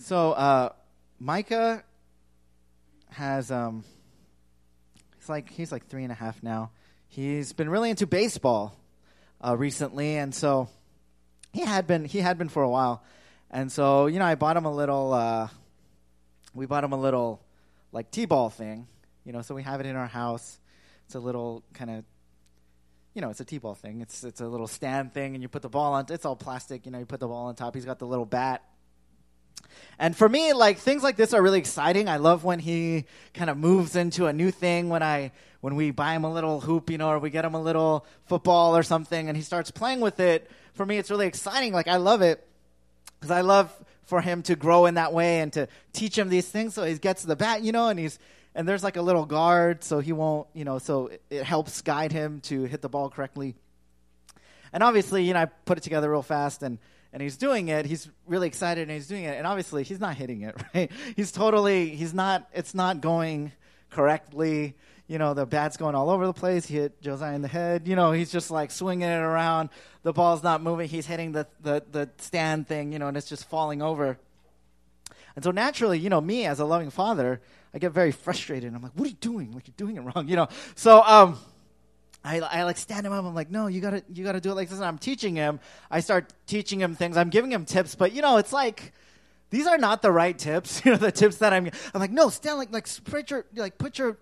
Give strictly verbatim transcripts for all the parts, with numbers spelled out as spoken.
So uh, Micah has um, he's like he's like three and a half now. He's been really into baseball uh, recently, and so he had been he had been for a while. And so, you know, I bought him a little. Uh, we bought him a little like t-ball thing, you know. So we have it in our house. It's a little kind of, you know, it's a t-ball thing. It's it's a little stand thing, and you put the ball on. It's all plastic, you know. You put the ball on top. He's got the little bat. And for me, like, things like this are really exciting. I love when he kind of moves into a new thing, when I when we buy him a little hoop, you know, or we get him a little football or something, and he starts playing with it. For me, it's really exciting. Like, I love it because I love for him to grow in that way and to teach him these things. So he gets the bat, you know, and he's and there's like a little guard, so he won't, you know, so it, it helps guide him to hit the ball correctly. And obviously, you know, I put it together real fast, and And he's doing it. He's really excited, and he's doing it. And obviously, he's not hitting it, right? He's totally, he's not, it's not going correctly. You know, the bat's going all over the place. He hit Josiah in the head. You know, he's just, like, swinging it around. The ball's not moving. He's hitting the, the, the stand thing, you know, and it's just falling over. And so naturally, you know, me as a loving father, I get very frustrated. I'm like, what are you doing? Like, you're doing it wrong, you know. So, um... I, I like stand him up. I'm like, no, you gotta, you gotta do it like this. And I'm teaching him. I start teaching him things. I'm giving him tips, but you know, it's like these are not the right tips. You know, the tips that I'm, I'm like, no, stand like, like spread your, like put your,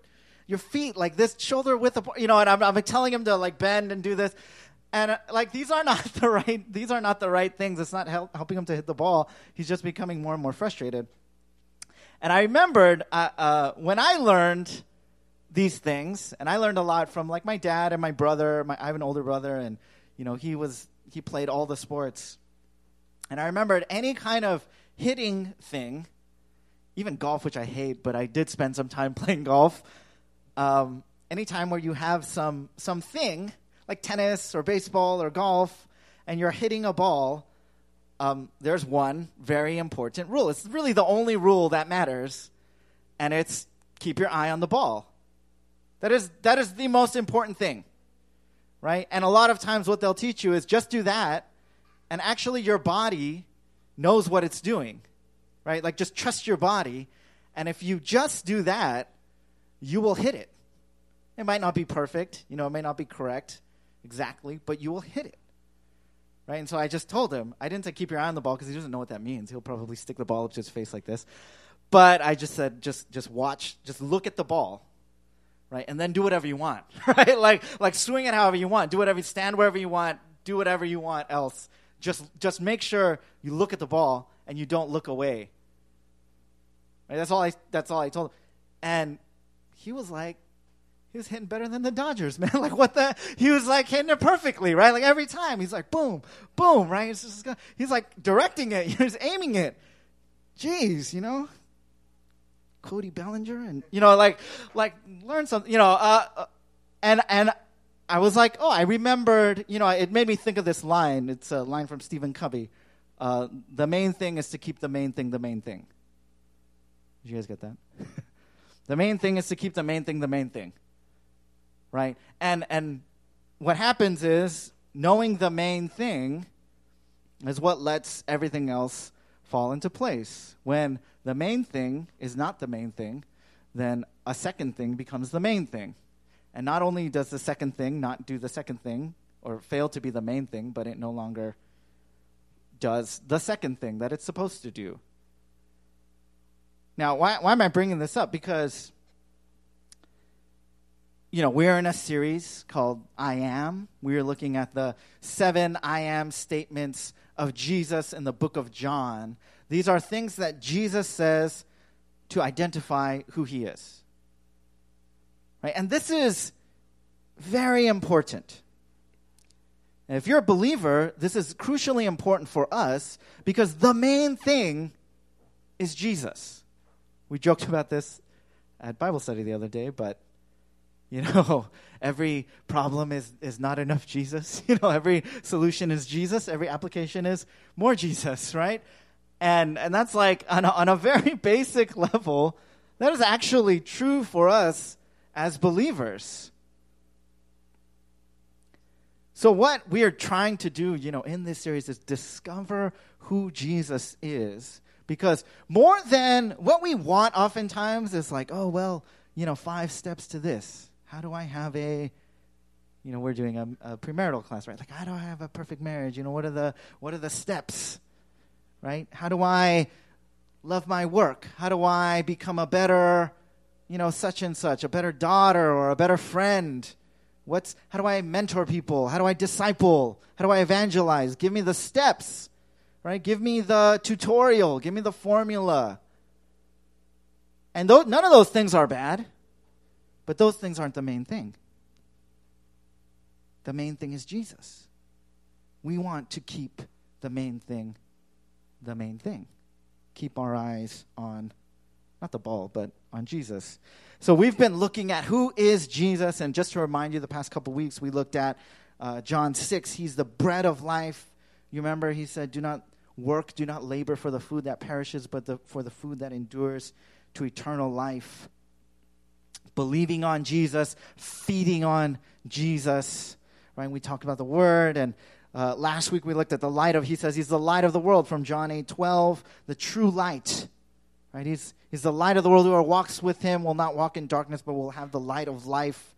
your feet like this, shoulder width, you know. And I'm, I'm telling him to like bend and do this, and uh, like these are not the right, these are not the right things. It's not help, helping him to hit the ball. He's just becoming more and more frustrated. And I remembered uh, uh, when I learned these things, and I learned a lot from like my dad and my brother. My I have an older brother, and you know he was he played all the sports. And I remembered any kind of hitting thing, even golf, which I hate, but I did spend some time playing golf. Um, any time where you have some something like tennis or baseball or golf, and you're hitting a ball, um, there's one very important rule. It's really the only rule that matters, and it's keep your eye on the ball. That is that is the most important thing, right? And a lot of times what they'll teach you is just do that, and actually your body knows what it's doing, right? Like just trust your body, and if you just do that, you will hit it. It might not be perfect, you know, it may not be correct exactly, but you will hit it, right? And so I just told him, I didn't say keep your eye on the ball because he doesn't know what that means. He'll probably stick the ball up to his face like this. But I just said just just watch, just look at the ball. Right, and then do whatever you want, right? Like, like swing it however you want. Do whatever, stand wherever you want. Do whatever you want else. Just, just make sure you look at the ball and you don't look away. Right, that's all I. That's all I told him. And he was like, he was hitting better than the Dodgers, man. Like what the? He was like hitting it perfectly, right? Like every time he's like, boom, boom, right? It's just, he's like directing it. He's aiming it. Jeez, you know. Cody Bellinger, and you know, like, like learn something, you know, uh, and and I was like, oh, I remembered, you know, it made me think of this line. It's a line from Stephen Covey. Uh, the main thing is to keep the main thing the main thing. Did you guys get that? The main thing is to keep the main thing the main thing, right? And and what happens is knowing the main thing is what lets everything else fall into place. When the main thing is not the main thing, then a second thing becomes the main thing. And not only does the second thing not do the second thing or fail to be the main thing, but it no longer does the second thing that it's supposed to do. Now, why, why am I bringing this up? Because, you know, we're in a series called I Am. We're looking at the seven I Am statements of Jesus in the book of John. These are things that Jesus says to identify who he is. Right? And this is very important. And if you're a believer, this is crucially important for us because the main thing is Jesus. We joked about this at Bible study the other day, but you know, every problem is, is not enough Jesus. You know, every solution is Jesus. Every application is more Jesus, right? And and that's like, on a, on a very basic level, that is actually true for us as believers. So what we are trying to do, you know, in this series is discover who Jesus is Because more than what we want oftentimes is like, oh, well, you know, five steps to this. How do I have a, you know, we're doing a, a premarital class, right? Like, how do I have a perfect marriage? You know, what are the what are the steps, right? How do I love my work? How do I become a better, you know, such and such, a better daughter or a better friend? What's how do I mentor people? How do I disciple? How do I evangelize? Give me the steps, right? Give me the tutorial. Give me the formula. And th- none of those things are bad, but those things aren't the main thing. The main thing is Jesus. We want to keep the main thing the main thing. Keep our eyes on, not the ball, but on Jesus. So we've been looking at who is Jesus. And just to remind you, the past couple weeks, we looked at uh, John six. He's the bread of life. You remember he said, do not work, do not labor for the food that perishes, but the, for the food that endures to eternal life. Believing on Jesus, feeding on Jesus, right? We talked about the word, and uh, last week we looked at the light of, he says he's the light of the world from John eight twelve, the true light, right? He's, he's the light of the world. Whoever walks with him will not walk in darkness, but will have the light of life.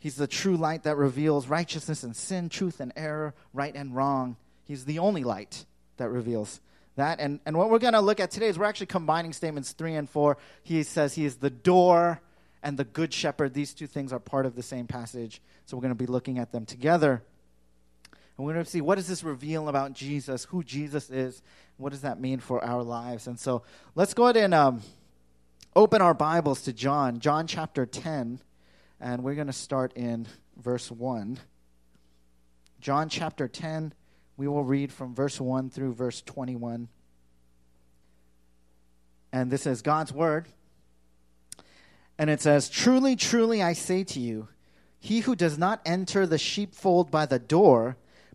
He's the true light that reveals righteousness and sin, truth and error, right and wrong. He's the only light that reveals that. And, and what we're going to look at today is we're actually combining statements three and four. He says he is the door and the good shepherd. These two things are part of the same passage. So we're going to be looking at them together. And we're going to see, what does this reveal about Jesus, who Jesus is? What does that mean for our lives? And so let's go ahead and um, open our Bibles to John, John chapter ten. And we're going to start in verse one. John chapter ten. We will read from verse one through verse twenty-one. And this is God's word. And it says, truly, truly, I say to you, he who does not enter the sheepfold by the door,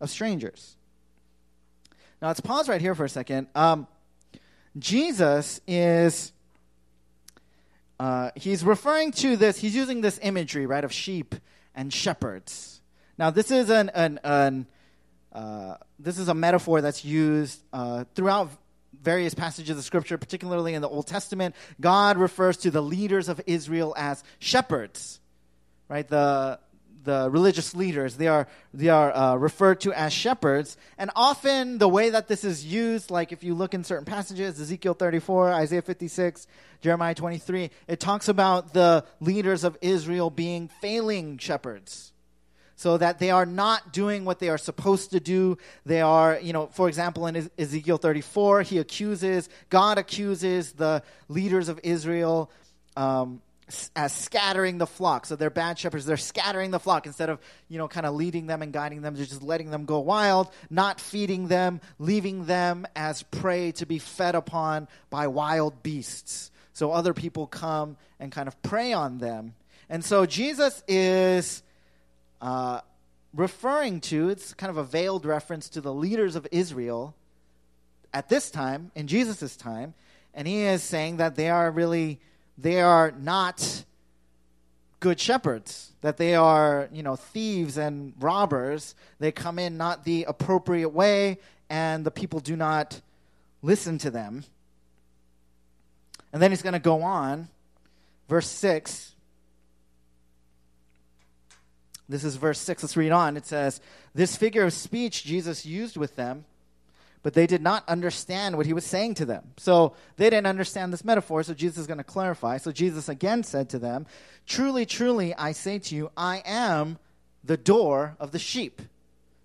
of strangers. Now let's pause right here for a second. Um, Jesus is, uh, he's referring to this, he's using this imagery, right, of sheep and shepherds. Now this is an, an, an Uh, this is a metaphor that's used uh, throughout various passages of Scripture, particularly in the Old Testament. God refers to the leaders of Israel as shepherds, right? The the religious leaders, they are they are uh, referred to as shepherds. And often the way that this is used, like if you look in certain passages, Ezekiel thirty-four, Isaiah fifty-six, Jeremiah twenty-three, it talks about the leaders of Israel being failing shepherds. So that they are not doing what they are supposed to do. They are, you know, for example, in Ezekiel thirty-four, he accuses, God accuses the leaders of Israel um, as scattering the flock. So they're bad shepherds. They're scattering the flock instead of, you know, kind of leading them and guiding them. They're just letting them go wild, not feeding them, leaving them as prey to be fed upon by wild beasts. So other people come and kind of prey on them. And so Jesus is... Uh, referring to, it's kind of a veiled reference to the leaders of Israel at this time, in Jesus' time, and he is saying that they are really, they are not good shepherds, that they are, you know, thieves and robbers. They come in not the appropriate way, and the people do not listen to them. And then he's going to go on, verse six. This is verse six. Let's read on. It says, this figure of speech Jesus used with them, but they did not understand what he was saying to them. So they didn't understand this metaphor, so Jesus is going to clarify. So Jesus again said to them, truly, truly, I say to you, I am the door of the sheep.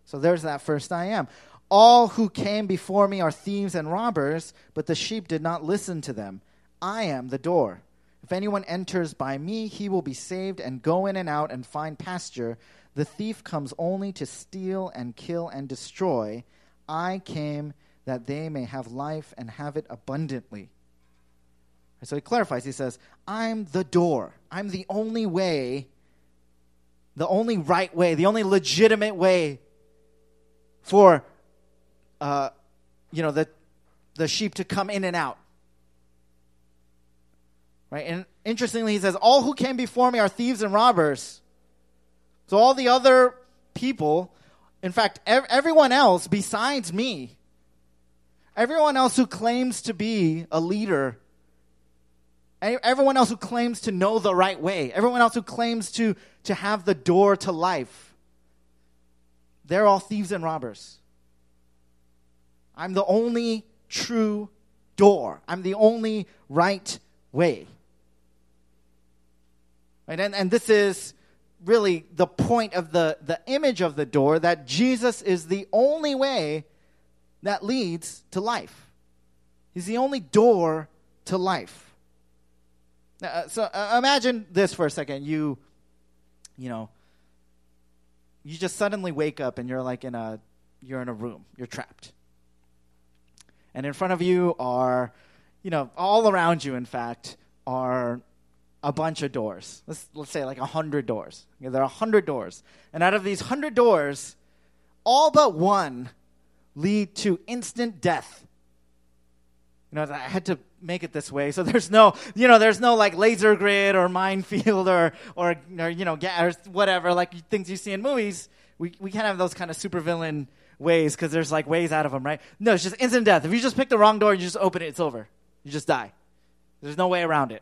So there's that first I am. All who came before me are thieves and robbers, but the sheep did not listen to them. I am the door. If anyone enters by me, he will be saved and go in and out and find pasture. The thief comes only to steal and kill and destroy. I came that they may have life and have it abundantly. And so he clarifies. He says, I'm the door. I'm the only way, the only right way, the only legitimate way for uh, you know, the, the sheep to come in and out. Right? And interestingly, he says, all who came before me are thieves and robbers. So all the other people, in fact, ev- everyone else besides me, everyone else who claims to be a leader, everyone else who claims to know the right way, everyone else who claims to, to have the door to life, they're all thieves and robbers. I'm the only true door. I'm the only right way. Right? And, and this is really the point of the, the image of the door, that Jesus is the only way that leads to life. He's the only door to life. Uh, so uh, imagine this for a second. You, you know, you just suddenly wake up and you're like in a, you're in a room. You're trapped. And in front of you are, you know, all around you, in fact, are a bunch of doors. Let's let's say like a hundred doors. Yeah, there are a hundred doors. And out of these hundred doors, all but one lead to instant death. You know, I had to make it this way. So there's no, you know, there's no like laser grid or minefield or, or, or you know, or whatever, like things you see in movies. We we can't have those kind of supervillain ways because there's like ways out of them, right? No, it's just instant death. If you just pick the wrong door and you just open it, it's over. You just die. There's no way around it.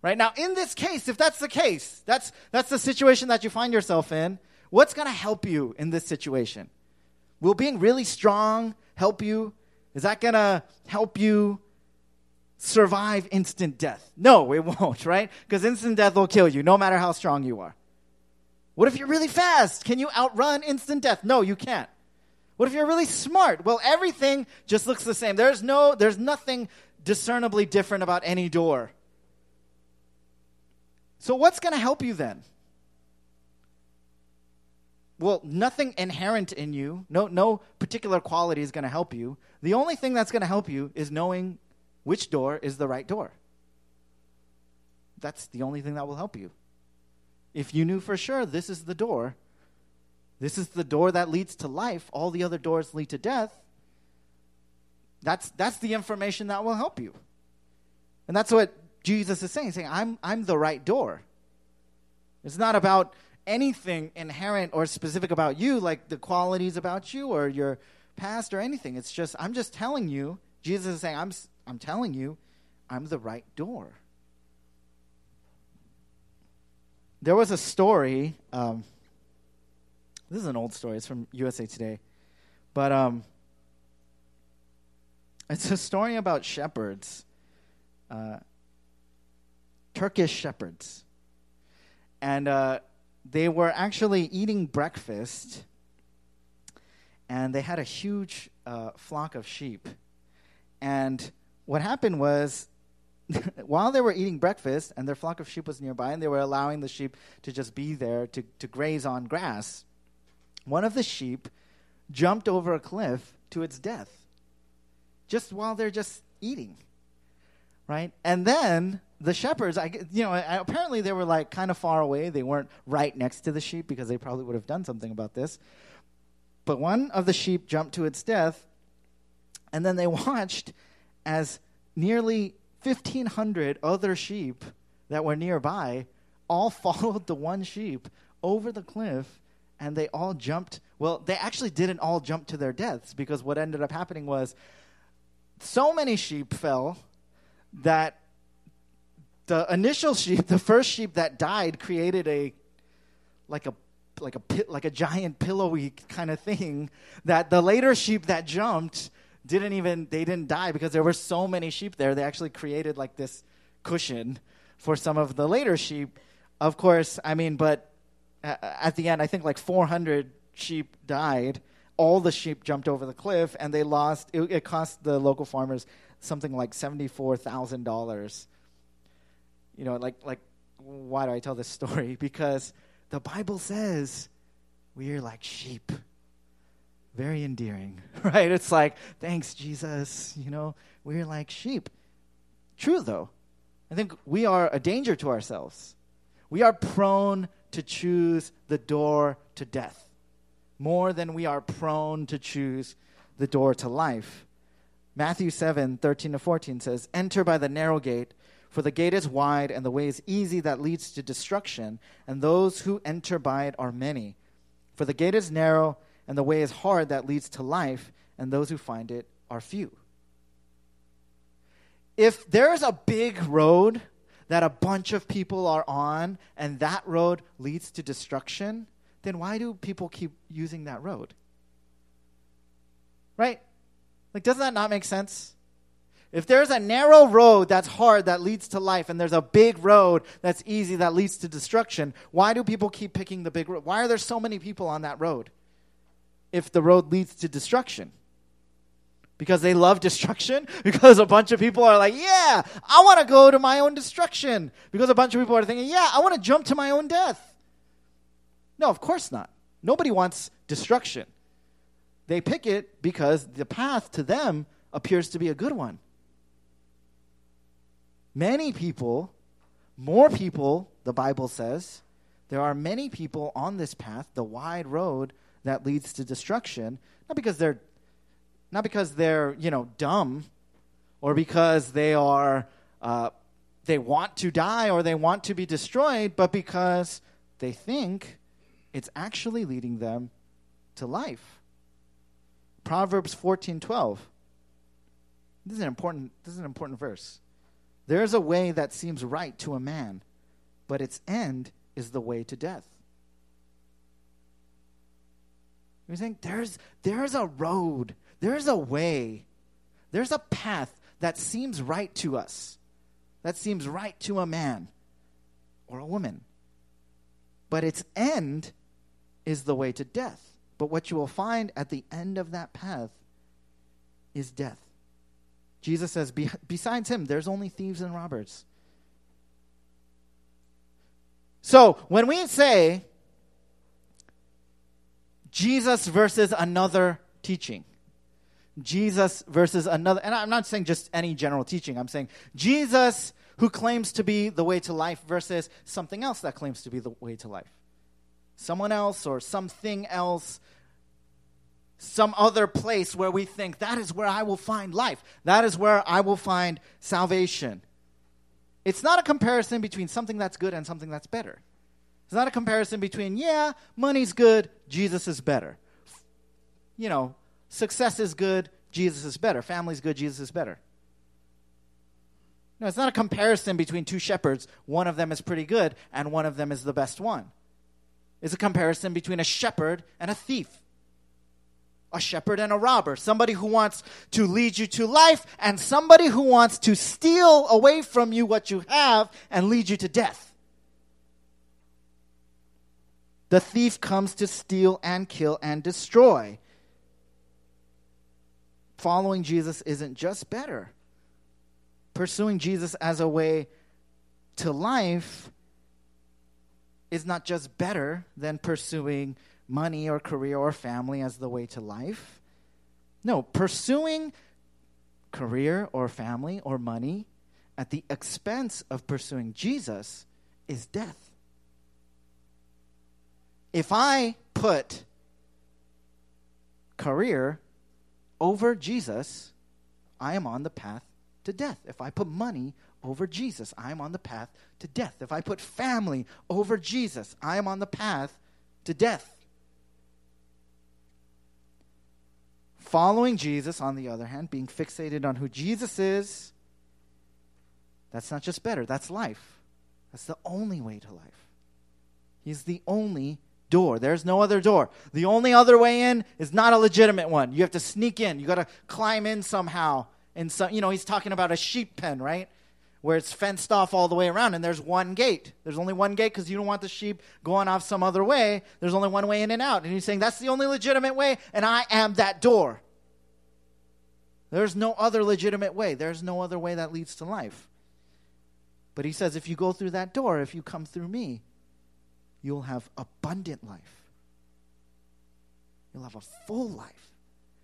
Right? Now, in this case, if that's the case, that's that's the situation that you find yourself in, what's going to help you in this situation? Will being really strong help you? Is that going to help you survive instant death? No, it won't, right? Because instant death will kill you, no matter how strong you are. What if you're really fast? Can you outrun instant death? No, you can't. What if you're really smart? Well, everything just looks the same. There's no, there's nothing discernibly different about any door. So what's going to help you then? Well, nothing inherent in you, no, no particular quality is going to help you. The only thing that's going to help you is knowing which door is the right door. That's the only thing that will help you. If you knew for sure this is the door, this is the door that leads to life, all the other doors lead to death, that's that's the information that will help you. And that's what Jesus is saying, saying, I'm I'm the right door. It's not about anything inherent or specific about you, like the qualities about you or your past or anything. It's just, I'm just telling you, Jesus is saying, I'm I'm telling you, I'm the right door. There was a story, um, this is an old story, it's from U S A Today, but um, it's a story about shepherds, uh, Turkish shepherds. And uh, they were actually eating breakfast, and they had a huge uh, flock of sheep. And what happened was, while they were eating breakfast, and their flock of sheep was nearby, and they were allowing the sheep to just be there to, to graze on grass, one of the sheep jumped over a cliff to its death, just while they're just eating, right? And then the shepherds, I, you know, apparently they were like kind of far away. They weren't right next to the sheep because they probably would have done something about this. But one of the sheep jumped to its death, and then they watched as nearly fifteen hundred other sheep that were nearby all followed the one sheep over the cliff, and they all jumped. Well, they actually didn't all jump to their deaths, because what ended up happening was so many sheep fell that the initial sheep, the first sheep that died, created a like a like a pit, like a giant pillowy kind of thing, that the later sheep that jumped didn't even they didn't die because there were so many sheep there. They actually created like this cushion for some of the later sheep. Of course, I mean, but at the end, I think like four hundred sheep died. All the sheep jumped over the cliff, and they lost. It, it cost the local farmers something like seventy-four thousand dollars. You know, like, like, why do I tell this story? Because the Bible says we are like sheep. very endearing, right? It's like, thanks, Jesus. You know, we're like sheep. True, though. I think we are a danger to ourselves. We are prone to choose the door to death more than we are prone to choose the door to life. Matthew seven, thirteen to fourteen says, "Enter by the narrow gate, for the gate is wide and the way is easy that leads to destruction, and those who enter by it are many. For the gate is narrow and the way is hard that leads to life, and those who find it are few." If there's a big road that a bunch of people are on and that road leads to destruction, then why do people keep using that road? Right? Like, doesn't that not make sense? If there's a narrow road that's hard that leads to life, and there's a big road that's easy that leads to destruction, why do people keep picking the big road? Why are there so many people on that road if the road leads to destruction? Because they love destruction? Because a bunch of people are like, yeah, I want to go to my own destruction. Because a bunch of people are thinking, yeah, I want to jump to my own death. No, of course not. Nobody wants destruction. They pick it because the path to them appears to be a good one. Many people, more people, the Bible says, there are many people on this path, the wide road that leads to destruction, not because they're not because they're, you know, dumb, or because they are uh, they want to die or they want to be destroyed, but because they think it's actually leading them to life. Proverbs fourteen twelve. This is an important this is an important verse. "There is a way that seems right to a man, but its end is the way to death." You're saying there's there's a road, there's a way, there's a path that seems right to us, that seems right to a man or a woman, but its end is the way to death. But what you will find at the end of that path is death. Jesus says, Be- besides him, there's only thieves and robbers. So when we say Jesus versus another teaching, Jesus versus another, and I'm not saying just any general teaching. I'm saying Jesus who claims to be the way to life versus something else that claims to be the way to life. Someone else or something else, some other place where we think that is where I will find life. That is where I will find salvation. It's not a comparison between something that's good and something that's better. It's not a comparison between, yeah, money's good, Jesus is better. You know, success is good, Jesus is better. Family's good, Jesus is better. No, it's not a comparison between two shepherds. One of them is pretty good and one of them is the best one. Is a comparison between a shepherd and a thief, a shepherd and a robber, somebody who wants to lead you to life and somebody who wants to steal away from you what you have and lead you to death. The thief comes to steal and kill and destroy. Following Jesus isn't just better. Pursuing Jesus as a way to life is not just better than pursuing money or career or family as the way to life. No, pursuing career or family or money at the expense of pursuing Jesus is death. If I put career over Jesus, I am on the path to death. If I put money over Jesus, I am on the path to death. If I put family over Jesus, I am on the path to death. Following Jesus, on the other hand, being fixated on who Jesus is, that's not just better, that's life. That's the only way to life. He's the only door. There's no other door. The only other way in is not a legitimate one. You have to sneak in. You got to climb in somehow. And so, you know, he's talking about a sheep pen, right? Where it's fenced off all the way around, and there's one gate. There's only one gate because you don't want the sheep going off some other way. There's only one way in and out. And he's saying, that's the only legitimate way, and I am that door. There's no other legitimate way. There's no other way that leads to life. But he says, if you go through that door, if you come through me, you'll have abundant life. You'll have a full life.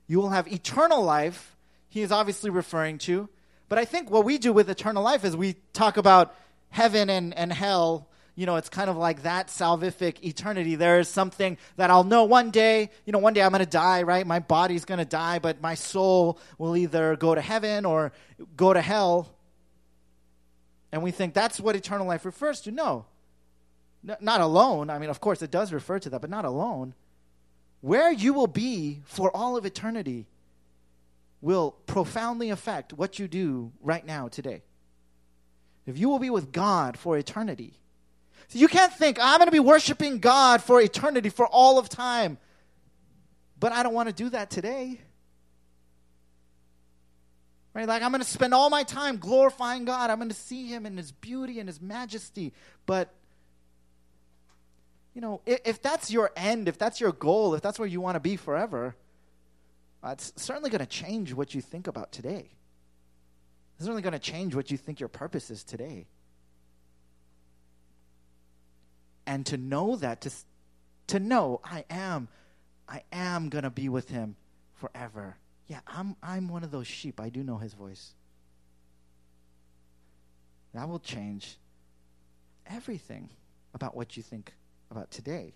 You will have eternal life, he is obviously referring to. But I think what we do with eternal life is we talk about heaven and, and hell. You know, it's kind of like that salvific eternity. There is something that I'll know one day. You know, one day I'm going to die, right? My body's going to die, but my soul will either go to heaven or go to hell. And we think that's what eternal life refers to. No, N- not alone. I mean, of course, it does refer to that, but not alone. Where you will be for all of eternity will profoundly affect what you do right now today. If you will be with God for eternity. So you can't think, I'm going to be worshiping God for eternity, for all of time. But I don't want to do that today. Right? Like, I'm going to spend all my time glorifying God. I'm going to see him in his beauty and his majesty. But, you know, if, if that's your end, if that's your goal, if that's where you want to be forever, uh, it's certainly going to change what you think about today. It's certainly going to change what you think your purpose is today. And to know that, to, to know I am, I am going to be with him forever. Yeah, I'm I'm one of those sheep. I do know his voice. That will change everything about what you think about today.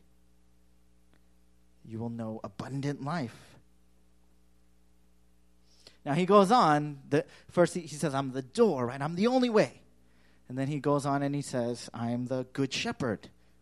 You will know abundant life. Now he goes on. The, first he, he says, I'm the door, right? I'm the only way. And then he goes on and he says, I am the good shepherd.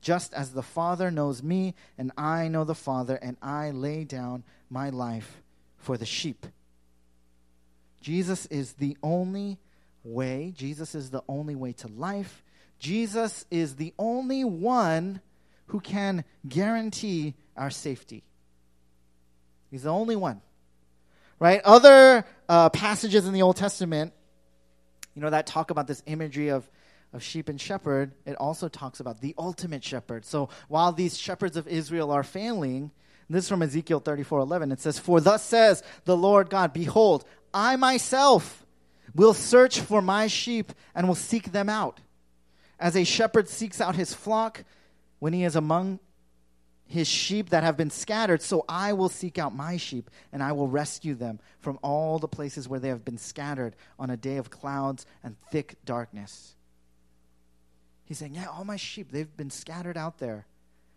just as the Father knows me, and I know the Father, and I lay down my life for the sheep. Jesus is the only way. Jesus is the only way to life. Jesus is the only one who can guarantee our safety. He's the only one, right? Other uh, passages in the Old Testament, you know, that talk about this imagery of, of sheep and shepherd, it also talks about the ultimate shepherd. So while these shepherds of Israel are failing, this is from Ezekiel thirty-four eleven. It says, for thus says the Lord God, behold, I myself will search for my sheep and will seek them out. As a shepherd seeks out his flock when he is among his sheep that have been scattered, so I will seek out my sheep and I will rescue them from all the places where they have been scattered on a day of clouds and thick darkness. He's saying, yeah, all my sheep, they've been scattered out there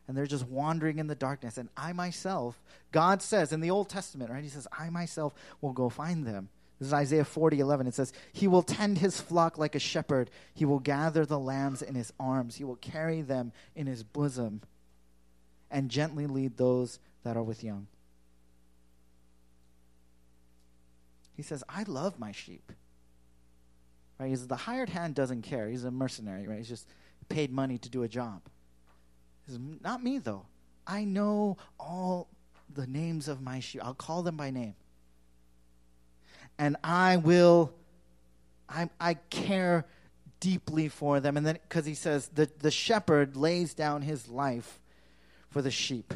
and they're just wandering in the darkness. And I myself, God says in the Old Testament, right? He says, I myself will go find them. This is Isaiah forty eleven. It says, he will tend his flock like a shepherd. He will gather the lambs in his arms. He will carry them in his bosom and gently lead those that are with young. He says, I love my sheep. Right? He says, the hired hand doesn't care. He's a mercenary, right? He's just paid money to do a job. He says, not me, though. I know all the names of my sheep. I'll call them by name. And I will, I, I care deeply for them. And then, because he says, the, the shepherd lays down his life for the sheep.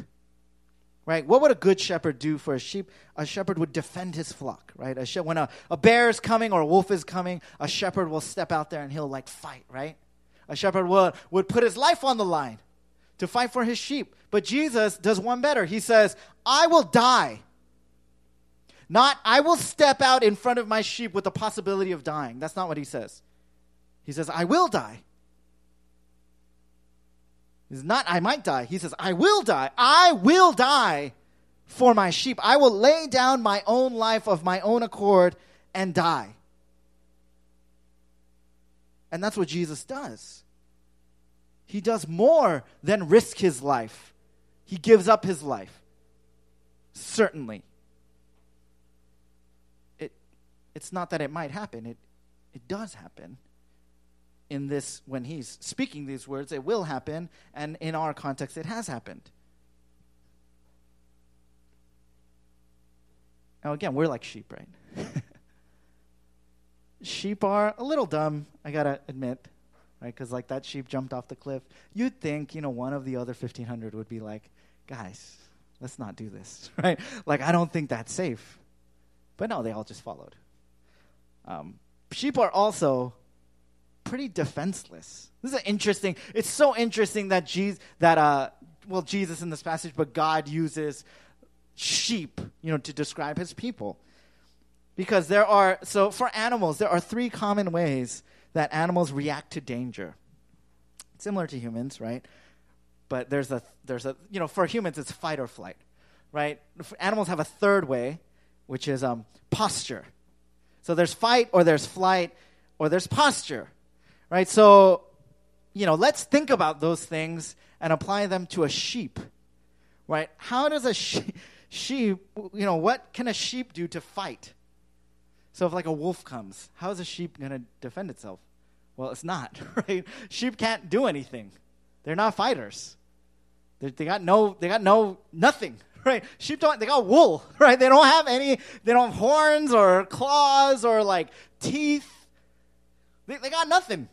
Right? What would a good shepherd do for a sheep? A shepherd would defend his flock, right? A she- when a, a bear is coming or a wolf is coming, a shepherd will step out there and he'll, like, fight, right? A shepherd will, would put his life on the line to fight for his sheep. But Jesus does one better. He says, I will die. Not, I will step out in front of my sheep with the possibility of dying. That's not what he says. He says, I will die. It's not, I might die. He says, I will die. I will die for my sheep. I will lay down my own life of my own accord and die. And that's what Jesus does. He does more than risk his life. He gives up his life. Certainly. It's not that it might happen. It it does happen. In this, when he's speaking these words, it will happen. And in our context, it has happened. Now, again, we're like sheep, right? sheep are a little dumb, I got to admit, right? Because, like, that sheep jumped off the cliff. You'd think, you know, one of the other fifteen hundred would be like, guys, let's not do this, right? Like, I don't think that's safe. But no, they all just followed. Um, sheep are also pretty defenseless. This is interesting. It's so interesting that Jesus, that uh, well, Jesus in this passage, but God uses sheep, you know, to describe his people. Because there are, so for animals, there are three common ways that animals react to danger. Similar to humans, right? But there's a, there's a, you know, for humans, it's fight or flight, right? Animals have a third way, which is um, posture. So there's fight or there's flight or there's posture, right? So, you know, let's think about those things and apply them to a sheep, right? How does a she- sheep, you know, what can a sheep do to fight? So if like a wolf comes, how is a sheep going to defend itself? Well, it's not, right? Sheep can't do anything. They're not fighters. They're, they got no, they got no, nothing, right? Sheep don't, they got wool, right? They don't have any, they don't have horns or claws or like teeth. They, they got nothing.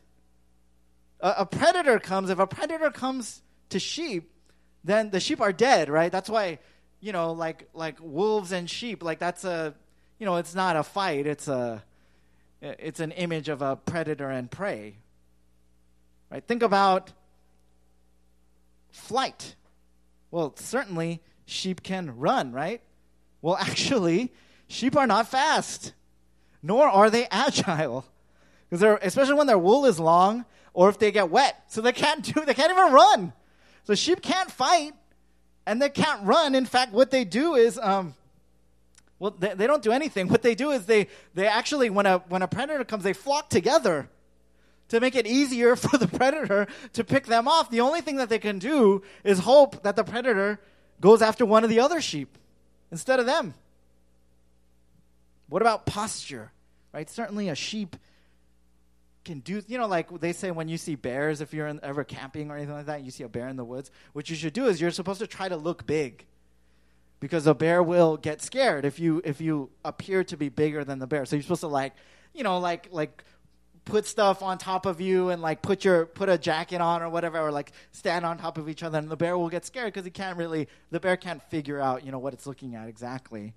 A, a predator comes, if a predator comes to sheep, then the sheep are dead, right? That's why, you know, like, like wolves and sheep, like that's a, you know, it's not a fight. It's a, it's an image of a predator and prey, right? Think about flight. Well, certainly sheep can run, right? Well, actually, sheep are not fast, nor are they agile, because they're, especially when their wool is long, or if they get wet, so they can't do, they can't even run. So sheep can't fight, and they can't run. In fact, what they do is, um. Well, they, they don't do anything. What they do is they, they actually, when a when a predator comes, they flock together to make it easier for the predator to pick them off. The only thing that they can do is hope that the predator goes after one of the other sheep instead of them. What about posture, right? Certainly a sheep can do, you know, like they say when you see bears, if you're in, ever camping or anything like that, you see a bear in the woods, what you should do is you're supposed to try to look big. Because a bear will get scared if you if you appear to be bigger than the bear. So you're supposed to like, you know, like like put stuff on top of you and like put your put a jacket on or whatever, or like stand on top of each other, and the bear will get scared because he can't really the bear can't figure out, you know, what it's looking at exactly.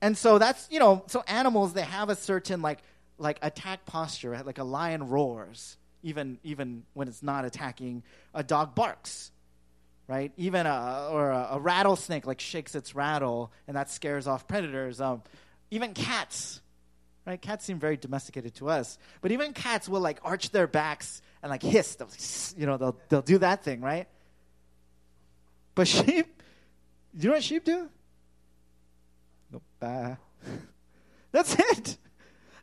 And so that's, you know, so animals, they have a certain like like attack posture, right? Like a lion roars even even when it's not attacking. A dog barks. Right, even a or a, a rattlesnake like shakes its rattle, and that scares off predators. Um, even cats, right? Cats seem very domesticated to us, but even cats will like arch their backs and like hiss. They'll, you know, they'll they'll do that thing, right? But sheep, you know what sheep do? Go bah. That's it.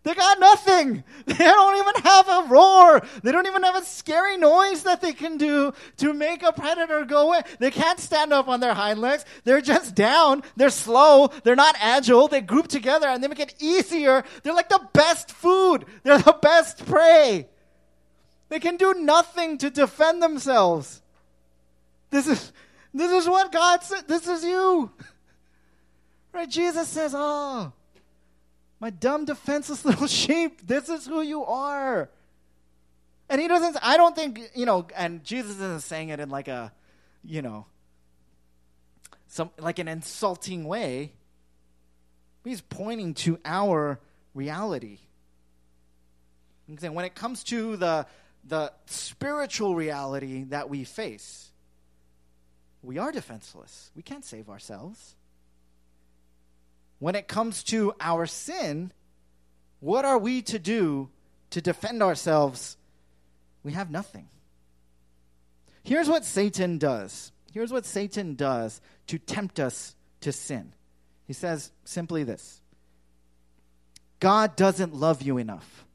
They got nothing. They don't even have a roar. They don't even have a scary noise that they can do to make a predator go away. They can't stand up on their hind legs. They're just down. They're slow. They're not agile. They group together and they make it easier. They're like the best food. They're the best prey. They can do nothing to defend themselves. This is, this is what God said. This is you. Right? Jesus says, oh, my dumb, defenseless little sheep, this is who you are. And he doesn't, I don't think, you know, and Jesus isn't saying it in like a, you know, some like an insulting way. He's pointing to our reality. When it comes to the, the spiritual reality that we face, we are defenseless. We can't save ourselves. When it comes to our sin, what are we to do to defend ourselves? We have nothing. Here's what Satan does. Here's what Satan does to tempt us to sin. He says simply this: God doesn't love you enough.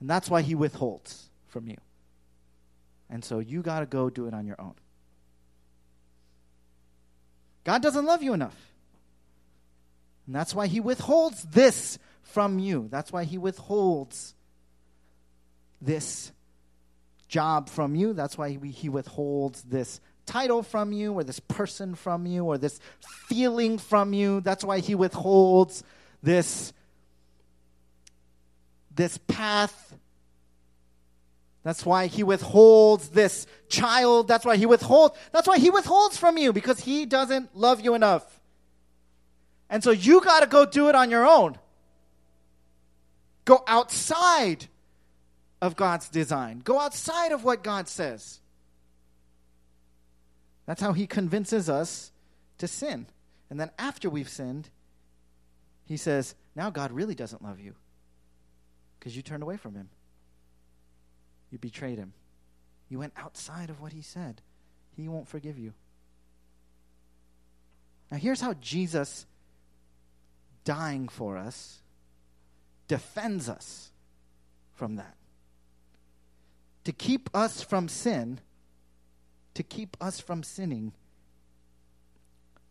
And that's why he withholds from you. And so you got to go do it on your own. God doesn't love you enough. And that's why he withholds this from you. That's why he withholds this job from you. That's why he, he withholds this title from you, or this person from you, or this feeling from you. That's why he withholds this this path. That's why he withholds this child. That's why he withholds. That's why he withholds from you, because he doesn't love you enough. And so you got to go do it on your own. Go outside of God's design. Go outside of what God says. That's how he convinces us to sin. And then after we've sinned, he says, now God really doesn't love you because you turned away from him. You betrayed him. You went outside of what he said. He won't forgive you. Now here's how Jesus dying for us defends us from that. To keep us from sin, to keep us from sinning,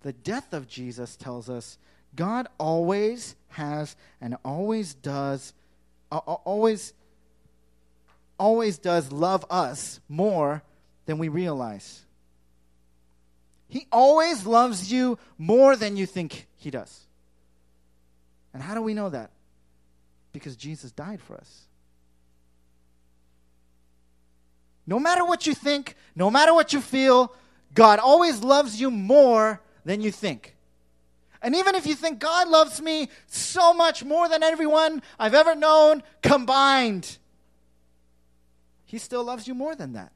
the death of Jesus tells us God always has and always does, uh, always, always does love us more than we realize. He always loves you more than you think he does. And how do we know that? Because Jesus died for us. No matter what you think, no matter what you feel, God always loves you more than you think. And even if you think God loves me so much more than everyone I've ever known combined, he still loves you more than that.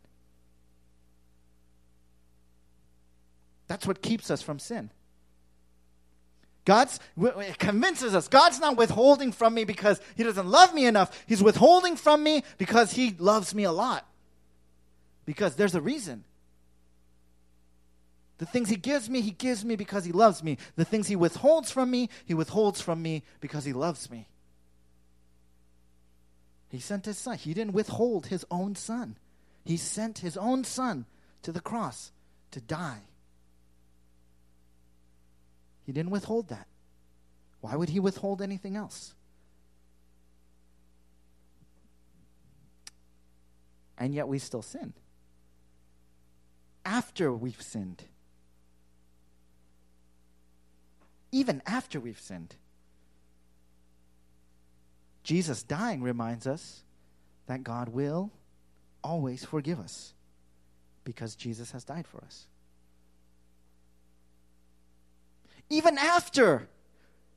That's what keeps us from sin. God's it convinces us. God's not withholding from me because he doesn't love me enough. He's withholding from me because he loves me a lot. Because there's a reason. The things he gives me, he gives me because he loves me. The things he withholds from me, he withholds from me because he loves me. He sent his son. He didn't withhold his own son. He sent his own son to the cross to die. He didn't withhold that. Why would he withhold anything else? And yet we still sin. After we've sinned. Even after we've sinned. Jesus dying reminds us that God will always forgive us because Jesus has died for us. Even after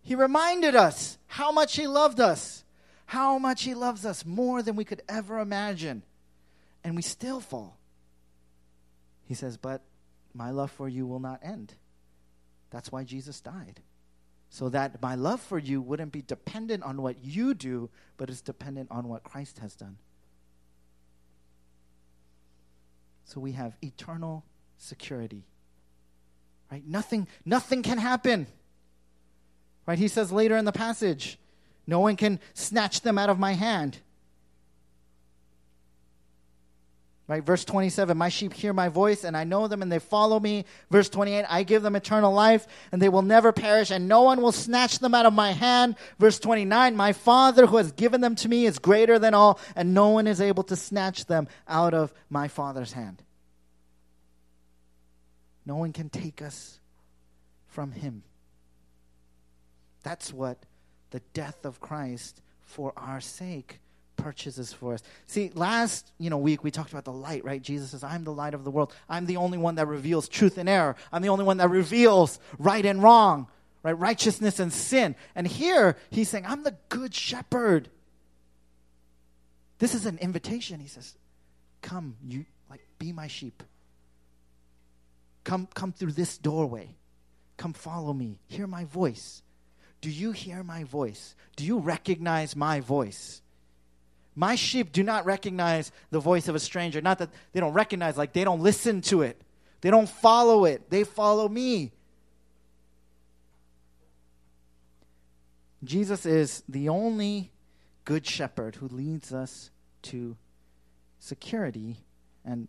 he reminded us how much he loved us, how much he loves us more than we could ever imagine, and we still fall. He says, but my love for you will not end. That's why Jesus died, so that my love for you wouldn't be dependent on what you do, but it's dependent on what Christ has done. So we have eternal security. Right? Nothing, nothing can happen. Right? He says later in the passage, no one can snatch them out of my hand. Right? Verse twenty-seven, my sheep hear my voice and I know them and they follow me. Verse twenty-eight, I give them eternal life and they will never perish and no one will snatch them out of my hand. Verse twenty-nine, my Father who has given them to me is greater than all and no one is able to snatch them out of my Father's hand. No one can take us from him. That's what the death of Christ for our sake purchases for us. See, last you know, week we talked about the light, right? Jesus says, I'm the light of the world. I'm the only one that reveals truth and error. I'm the only one that reveals right and wrong, right? Righteousness and sin. And here he's saying, I'm the good shepherd. This is an invitation. He says, come, you like be my sheep. Come, come through this doorway. Come follow me. Hear my voice. Do you hear my voice? Do you recognize my voice? My sheep do not recognize the voice of a stranger. Not that they don't recognize, like they don't listen to it. They don't follow it. They follow me. Jesus is the only good shepherd who leads us to security. And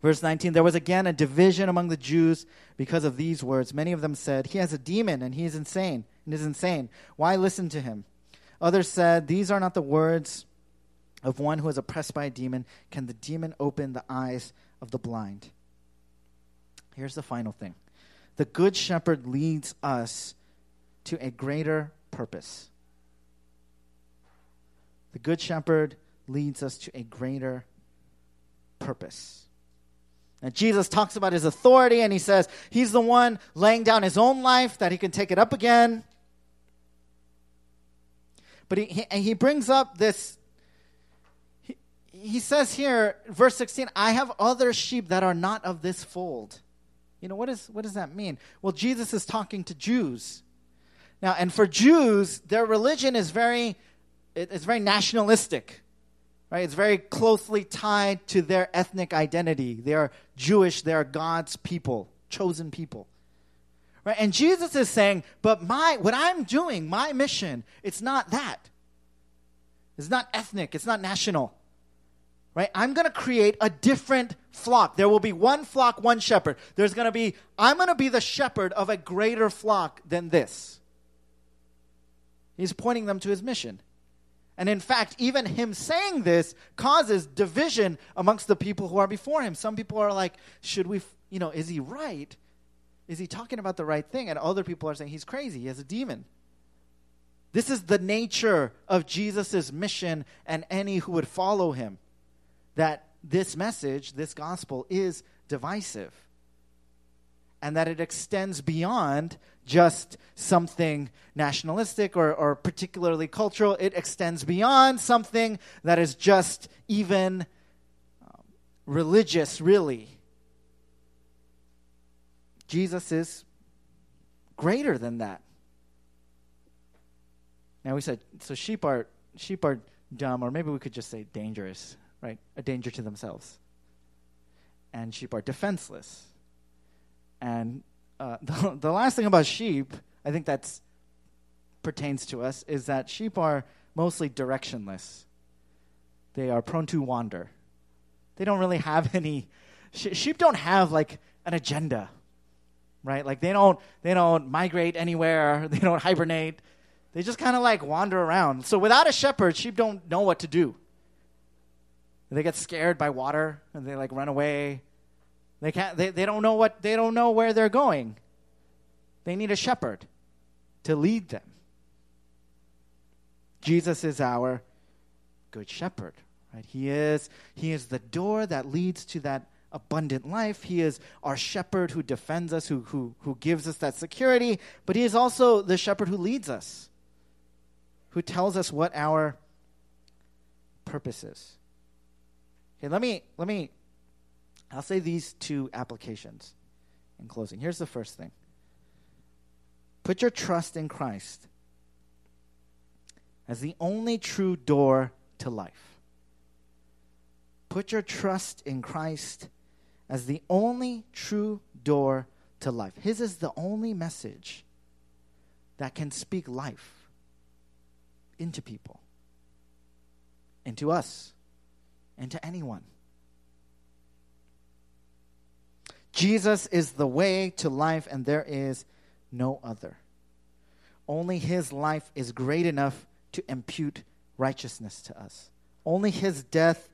Verse nineteen, there was again a division among the Jews because of these words. Many of them said, he has a demon and he is insane. And is insane. Why listen to him? Others said, these are not the words of one who is oppressed by a demon. Can the demon open the eyes of the blind? Here's the final thing. The Good Shepherd leads us to a greater purpose. The Good Shepherd leads us to a greater purpose. And Jesus talks about his authority, and he says he's the one laying down his own life that he can take it up again. But he, he, and he brings up this, he, he says here, verse sixteen, I have other sheep that are not of this fold. You know, what is, what does that mean? Well, Jesus is talking to Jews. Now, and for Jews, their religion is very, it, it's very nationalistic. Right, it's very closely tied to their ethnic identity. They are Jewish. They are God's people, chosen people. Right, and Jesus is saying, but my what I'm doing, my mission, it's not that. It's not ethnic. It's not national. Right, I'm going to create a different flock. There will be one flock, one shepherd. There's going to be I'm going to be the shepherd of a greater flock than this. He's pointing them to his mission. And in fact, even him saying this causes division amongst the people who are before him. Some people are like, should we, you know, is he right? Is he talking about the right thing? And other people are saying he's crazy. He has a demon. This is the nature of Jesus' mission and any who would follow him, that this message, this gospel is divisive and that it extends beyond just something nationalistic or, or particularly cultural. It extends beyond something that is just even um, religious, really. Jesus is greater than that. Now we said, so sheep are sheep are dumb, or maybe we could just say dangerous, right? A danger to themselves. And sheep are defenseless. And Uh, the, the last thing about sheep, I think that's pertains to us, is that sheep are mostly directionless. They are prone to wander. They don't really have any. Sh- sheep don't have like an agenda, right? Like they don't they don't migrate anywhere. They don't hibernate. They just kind of like wander around. So without a shepherd, sheep don't know what to do. They get scared by water and they like run away. They can't. They, they don't know what. They don't know where they're going. They need a shepherd to lead them. Jesus is our good shepherd. Right? He is. He is the door that leads to that abundant life. He is our shepherd who defends us, who who who gives us that security. But he is also the shepherd who leads us, who tells us what our purpose is. Okay. Let me. Let me. I'll say these two applications in closing. Here's the first thing. Put your trust in Christ as the only true door to life. Put your trust in Christ as the only true door to life. His is the only message that can speak life into people, into us, into anyone. Jesus is the way to life, and there is no other. Only his life is great enough to impute righteousness to us. Only his death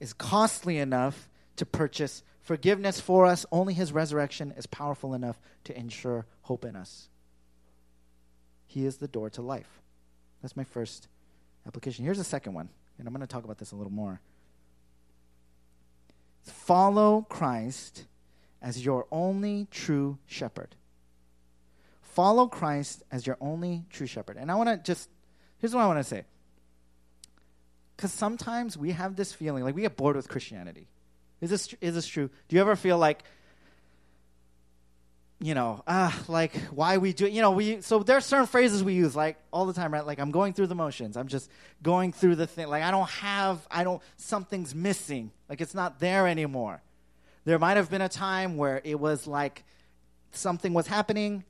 is costly enough to purchase forgiveness for us. Only his resurrection is powerful enough to ensure hope in us. He is the door to life. That's my first application. Here's the second one, and I'm going to talk about this a little more. Follow Christ as your only true shepherd. Follow Christ as your only true shepherd. And I want to just, here's what I want to say. Because sometimes we have this feeling, like we get bored with Christianity. Is this, is this true? Do you ever feel like, you know, ah, uh, like why we do it? You know, we, so there are certain phrases we use like all the time, right? Like I'm going through the motions. I'm just going through the thing. Like I don't have, I don't, something's missing. Like it's not there anymore. There might have been a time where it was like something was happening,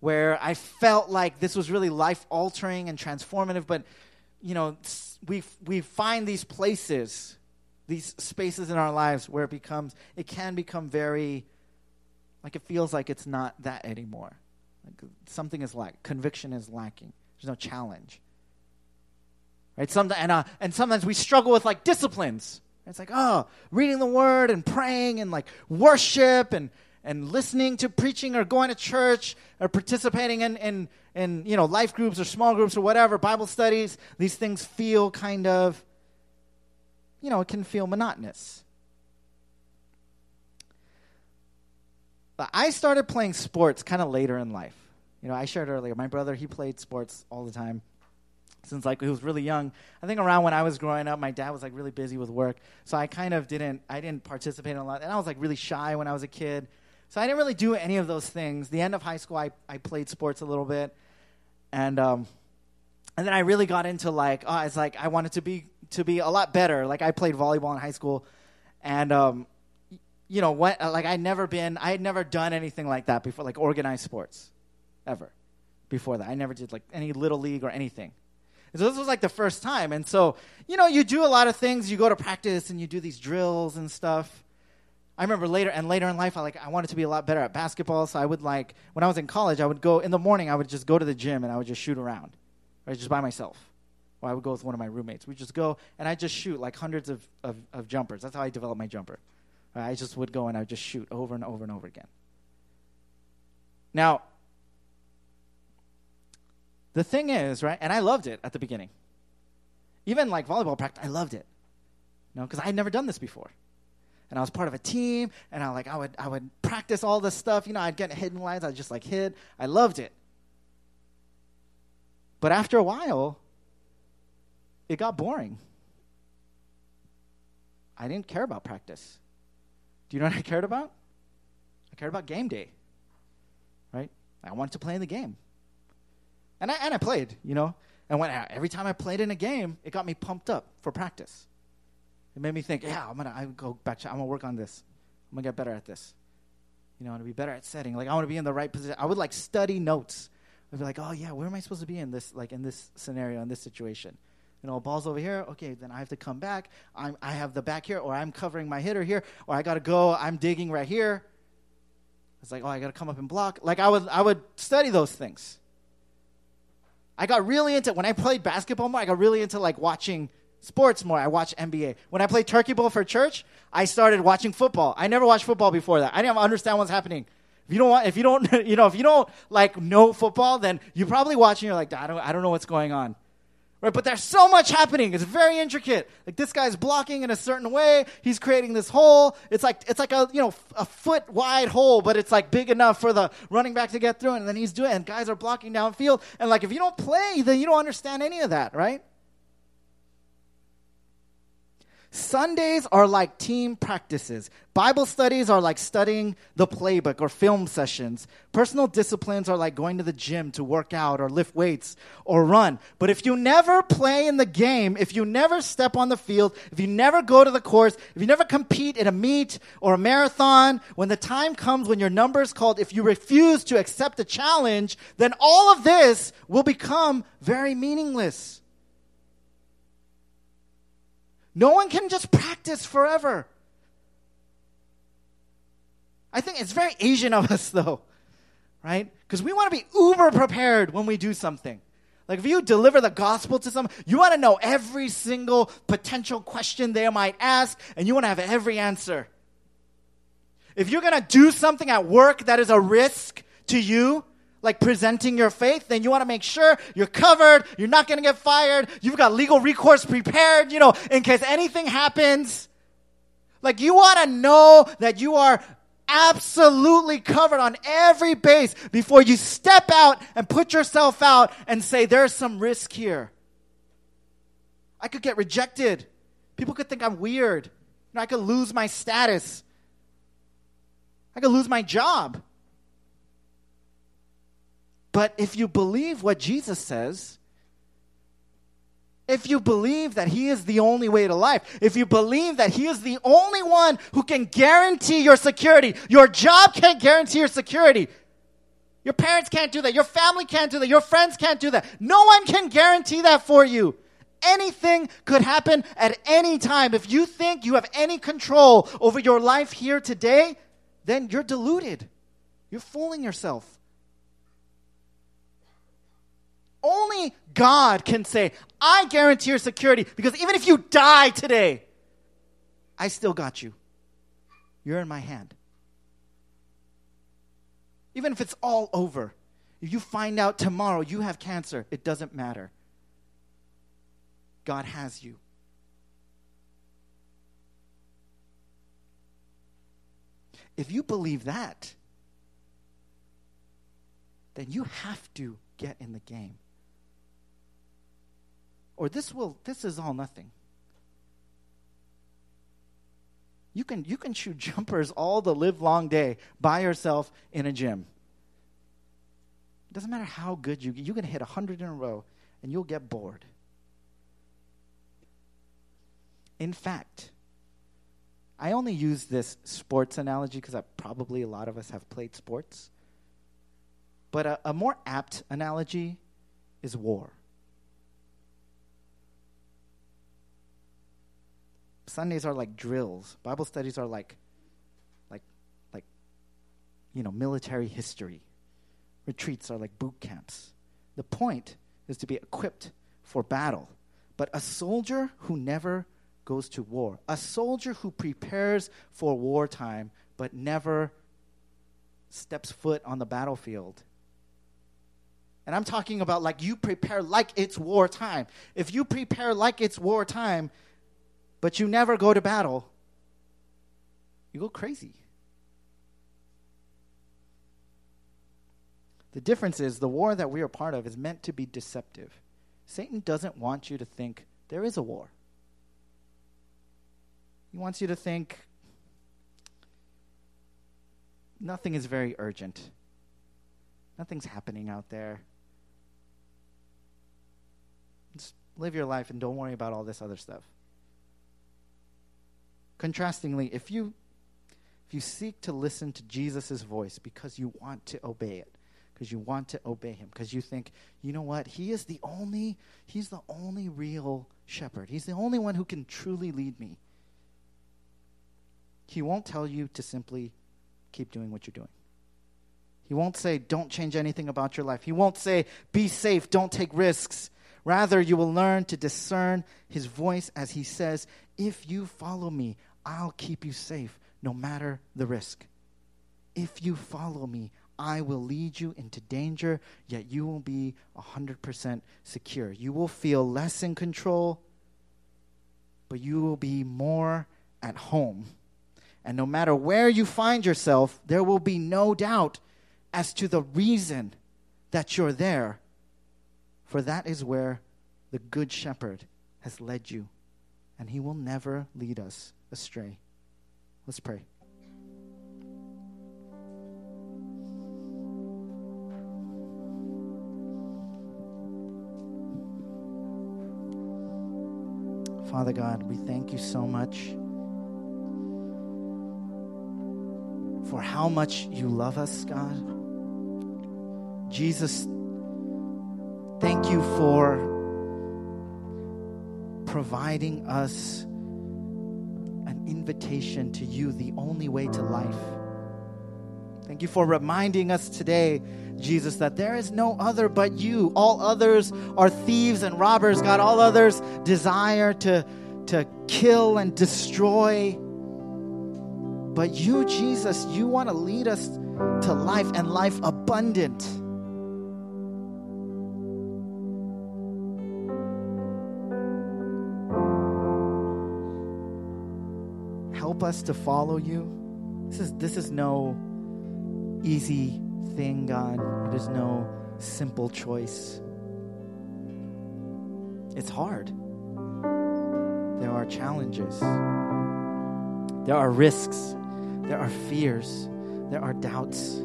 where I felt like this was really life-altering and transformative, but you know, we we find these places, these spaces in our lives where it becomes, it can become very, like it feels like it's not that anymore. Like something is lacking. Conviction is lacking. There's no challenge. Right? Some, and, uh, and sometimes we struggle with like disciplines. It's like, oh, reading the word and praying and like worship and, and listening to preaching or going to church or participating in, in, in, you know, life groups or small groups or whatever, Bible studies. These things feel kind of, you know, it can feel monotonous. But I started playing sports kind of later in life. You know, I shared earlier, my brother, he played sports all the time. Since like he was really young, I think around when I was growing up, my dad was like really busy with work, so I kind of didn't, I didn't participate in a lot, and I was like really shy when I was a kid, so I didn't really do any of those things. The end of high school, I, I played sports a little bit, and um, and then I really got into like, oh, it's like I wanted to be to be a lot better. Like I played volleyball in high school, and um, you know what? Like I'd never been, I had never done anything like that before, like organized sports, ever. Before that, I never did like any little league or anything. So this was like the first time. And so, you know, you do a lot of things. You go to practice and you do these drills and stuff. I remember later and later in life, I like I wanted to be a lot better at basketball. So I would like, when I was in college, I would go in the morning, I would just go to the gym and I would just shoot around, right? Just by myself. Or I would go with one of my roommates. We'd just go and I'd just shoot like hundreds of, of, of jumpers. That's how I developed my jumper. Right? I just would go and I would just shoot over and over and over again. Now, the thing is, right, and I loved it at the beginning. Even like volleyball practice, I loved it, you know, because I had never done this before. And I was part of a team, and I like I would I would practice all this stuff. You know, I'd get hidden lines. I'd just like hit. I loved it. But after a while, it got boring. I didn't care about practice. Do you know what I cared about? I cared about game day, right? I wanted to play in the game. And I and I played, you know. And when I, every time I played in a game, it got me pumped up for practice. It made me think, yeah, I'm gonna I go back. To, I'm gonna work on this. I'm gonna get better at this. You know, I'm gonna be better at setting. Like I want to be in the right position. I would like study notes. I'd be like, oh yeah, where am I supposed to be in this like in this scenario in this situation? You know, ball's over here. Okay, then I have to come back. I'm I have the back here, or I'm covering my hitter here, or I gotta go. I'm digging right here. It's like, oh, I gotta come up and block. Like I would I would study those things. I got really into, when I played basketball more, I got really into like watching sports more. I watched N B A. When I played turkey bowl for church, I started watching football. I never watched football before that. I didn't understand what's happening. If you don't want, if you don't, you know, if you don't like know football, then you probably watch and you're like, I don't, I don't know what's going on. Right? But there's so much happening. It's very intricate. Like this guy's blocking in a certain way. He's creating this hole. It's like, it's like a, you know, a foot wide hole, but it's like big enough for the running back to get through. And then he's doing it. And guys are blocking downfield. And like, if you don't play, then you don't understand any of that, right? Sundays are like team practices. Bible studies are like studying the playbook or film sessions. Personal disciplines are like going to the gym to work out or lift weights or run. But if you never play in the game, if you never step on the field, if you never go to the course, if you never compete in a meet or a marathon, when the time comes when your number is called, if you refuse to accept the challenge, then all of this will become very meaningless. No one can just practice forever. I think it's very Asian of us, though, right? Because we want to be uber prepared when we do something. Like if you deliver the gospel to someone, you want to know every single potential question they might ask, and you want to have every answer. If you're going to do something at work that is a risk to you, like presenting your faith, then you want to make sure you're covered, you're not going to get fired, you've got legal recourse prepared, you know, in case anything happens. Like you want to know that you are absolutely covered on every base before you step out and put yourself out and say, there's some risk here. I could get rejected. People could think I'm weird. You know, I could lose my status. I could lose my job. But if you believe what Jesus says, if you believe that he is the only way to life, if you believe that he is the only one who can guarantee your security, your job can't guarantee your security. Your parents can't do that. Your family can't do that. Your friends can't do that. No one can guarantee that for you. anything could happen at any time. If you think you have any control over your life here today, then you're deluded. You're fooling yourself. Only God can say, I guarantee your security, because even if you die today, I still got you. You're in my hand. Even if it's all over, if you find out tomorrow you have cancer, it doesn't matter. God has you. If you believe that, then you have to get in the game. Or this will this is all nothing. You can you can shoot jumpers all the live long day by yourself in a gym. It doesn't matter how good you get. You can hit one hundred in a row and you'll get bored. In fact, I only use this sports analogy because probably a lot of us have played sports. But a, a more apt analogy is war. Sundays are like drills. Bible studies are like, like, like, you know, military history. Retreats are like boot camps. The point is to be equipped for battle. But a soldier who never goes to war, a soldier who prepares for wartime but never steps foot on the battlefield. And I'm talking about like you prepare like it's wartime. If you prepare like it's wartime, but you never go to battle, you go crazy. The difference is the war that we are part of is meant to be deceptive. Satan doesn't want you to think there is a war. He wants you to think nothing is very urgent. Nothing's happening out there. Just live your life and don't worry about all this other stuff. Contrastingly, if you if you seek to listen to Jesus' voice because you want to obey it, because you want to obey him, because you think, you know what, he is the only, he's the only real shepherd. He's the only one who can truly lead me. He won't tell you to simply keep doing what you're doing. He won't say, don't change anything about your life. He won't say, be safe, don't take risks. Rather, you will learn to discern his voice as he says, if you follow me, I'll keep you safe, no matter the risk. If you follow me, I will lead you into danger, yet you will be one hundred percent secure. You will feel less in control, but you will be more at home. And no matter where you find yourself, there will be no doubt as to the reason that you're there, for that is where the Good Shepherd has led you. And he will never lead us astray. Let's pray. Father God, we thank you so much for how much you love us, God. Jesus, thank you for providing us an invitation to you, the only way to life. Thank you for reminding us today, Jesus, that there is no other but you. All others are thieves and robbers, God. All others desire to, to kill and destroy. But you, Jesus, you want to lead us to life and life abundant. Help us to follow you. This is this is no easy thing, God. It is no simple choice. It's hard. There are challenges. There are risks. There are fears. There are doubts.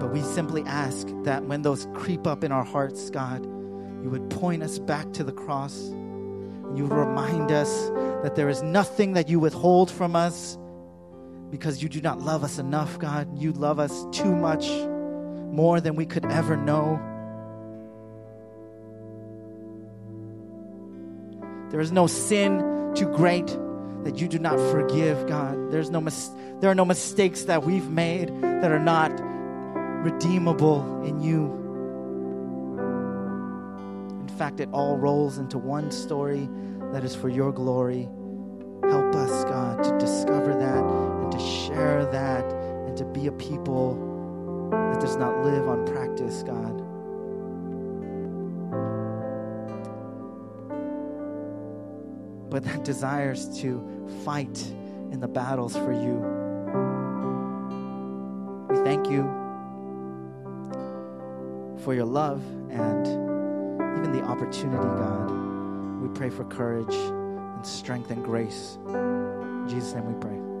But we simply ask that when those creep up in our hearts, God, you would point us back to the cross. You remind us that there is nothing that you withhold from us because you do not love us enough, God. You love us too much, more than we could ever know. There is no sin too great that you do not forgive, God. There's no mis- there are no mistakes that we've made that are not redeemable in you. In fact, it all rolls into one story that is for your glory. Help us, God, to discover that and to share that and to be a people that does not live on practice, God. But that desires to fight in the battles for you. We thank you for your love and even the opportunity, God. We pray for courage and strength and grace. In Jesus' name we pray.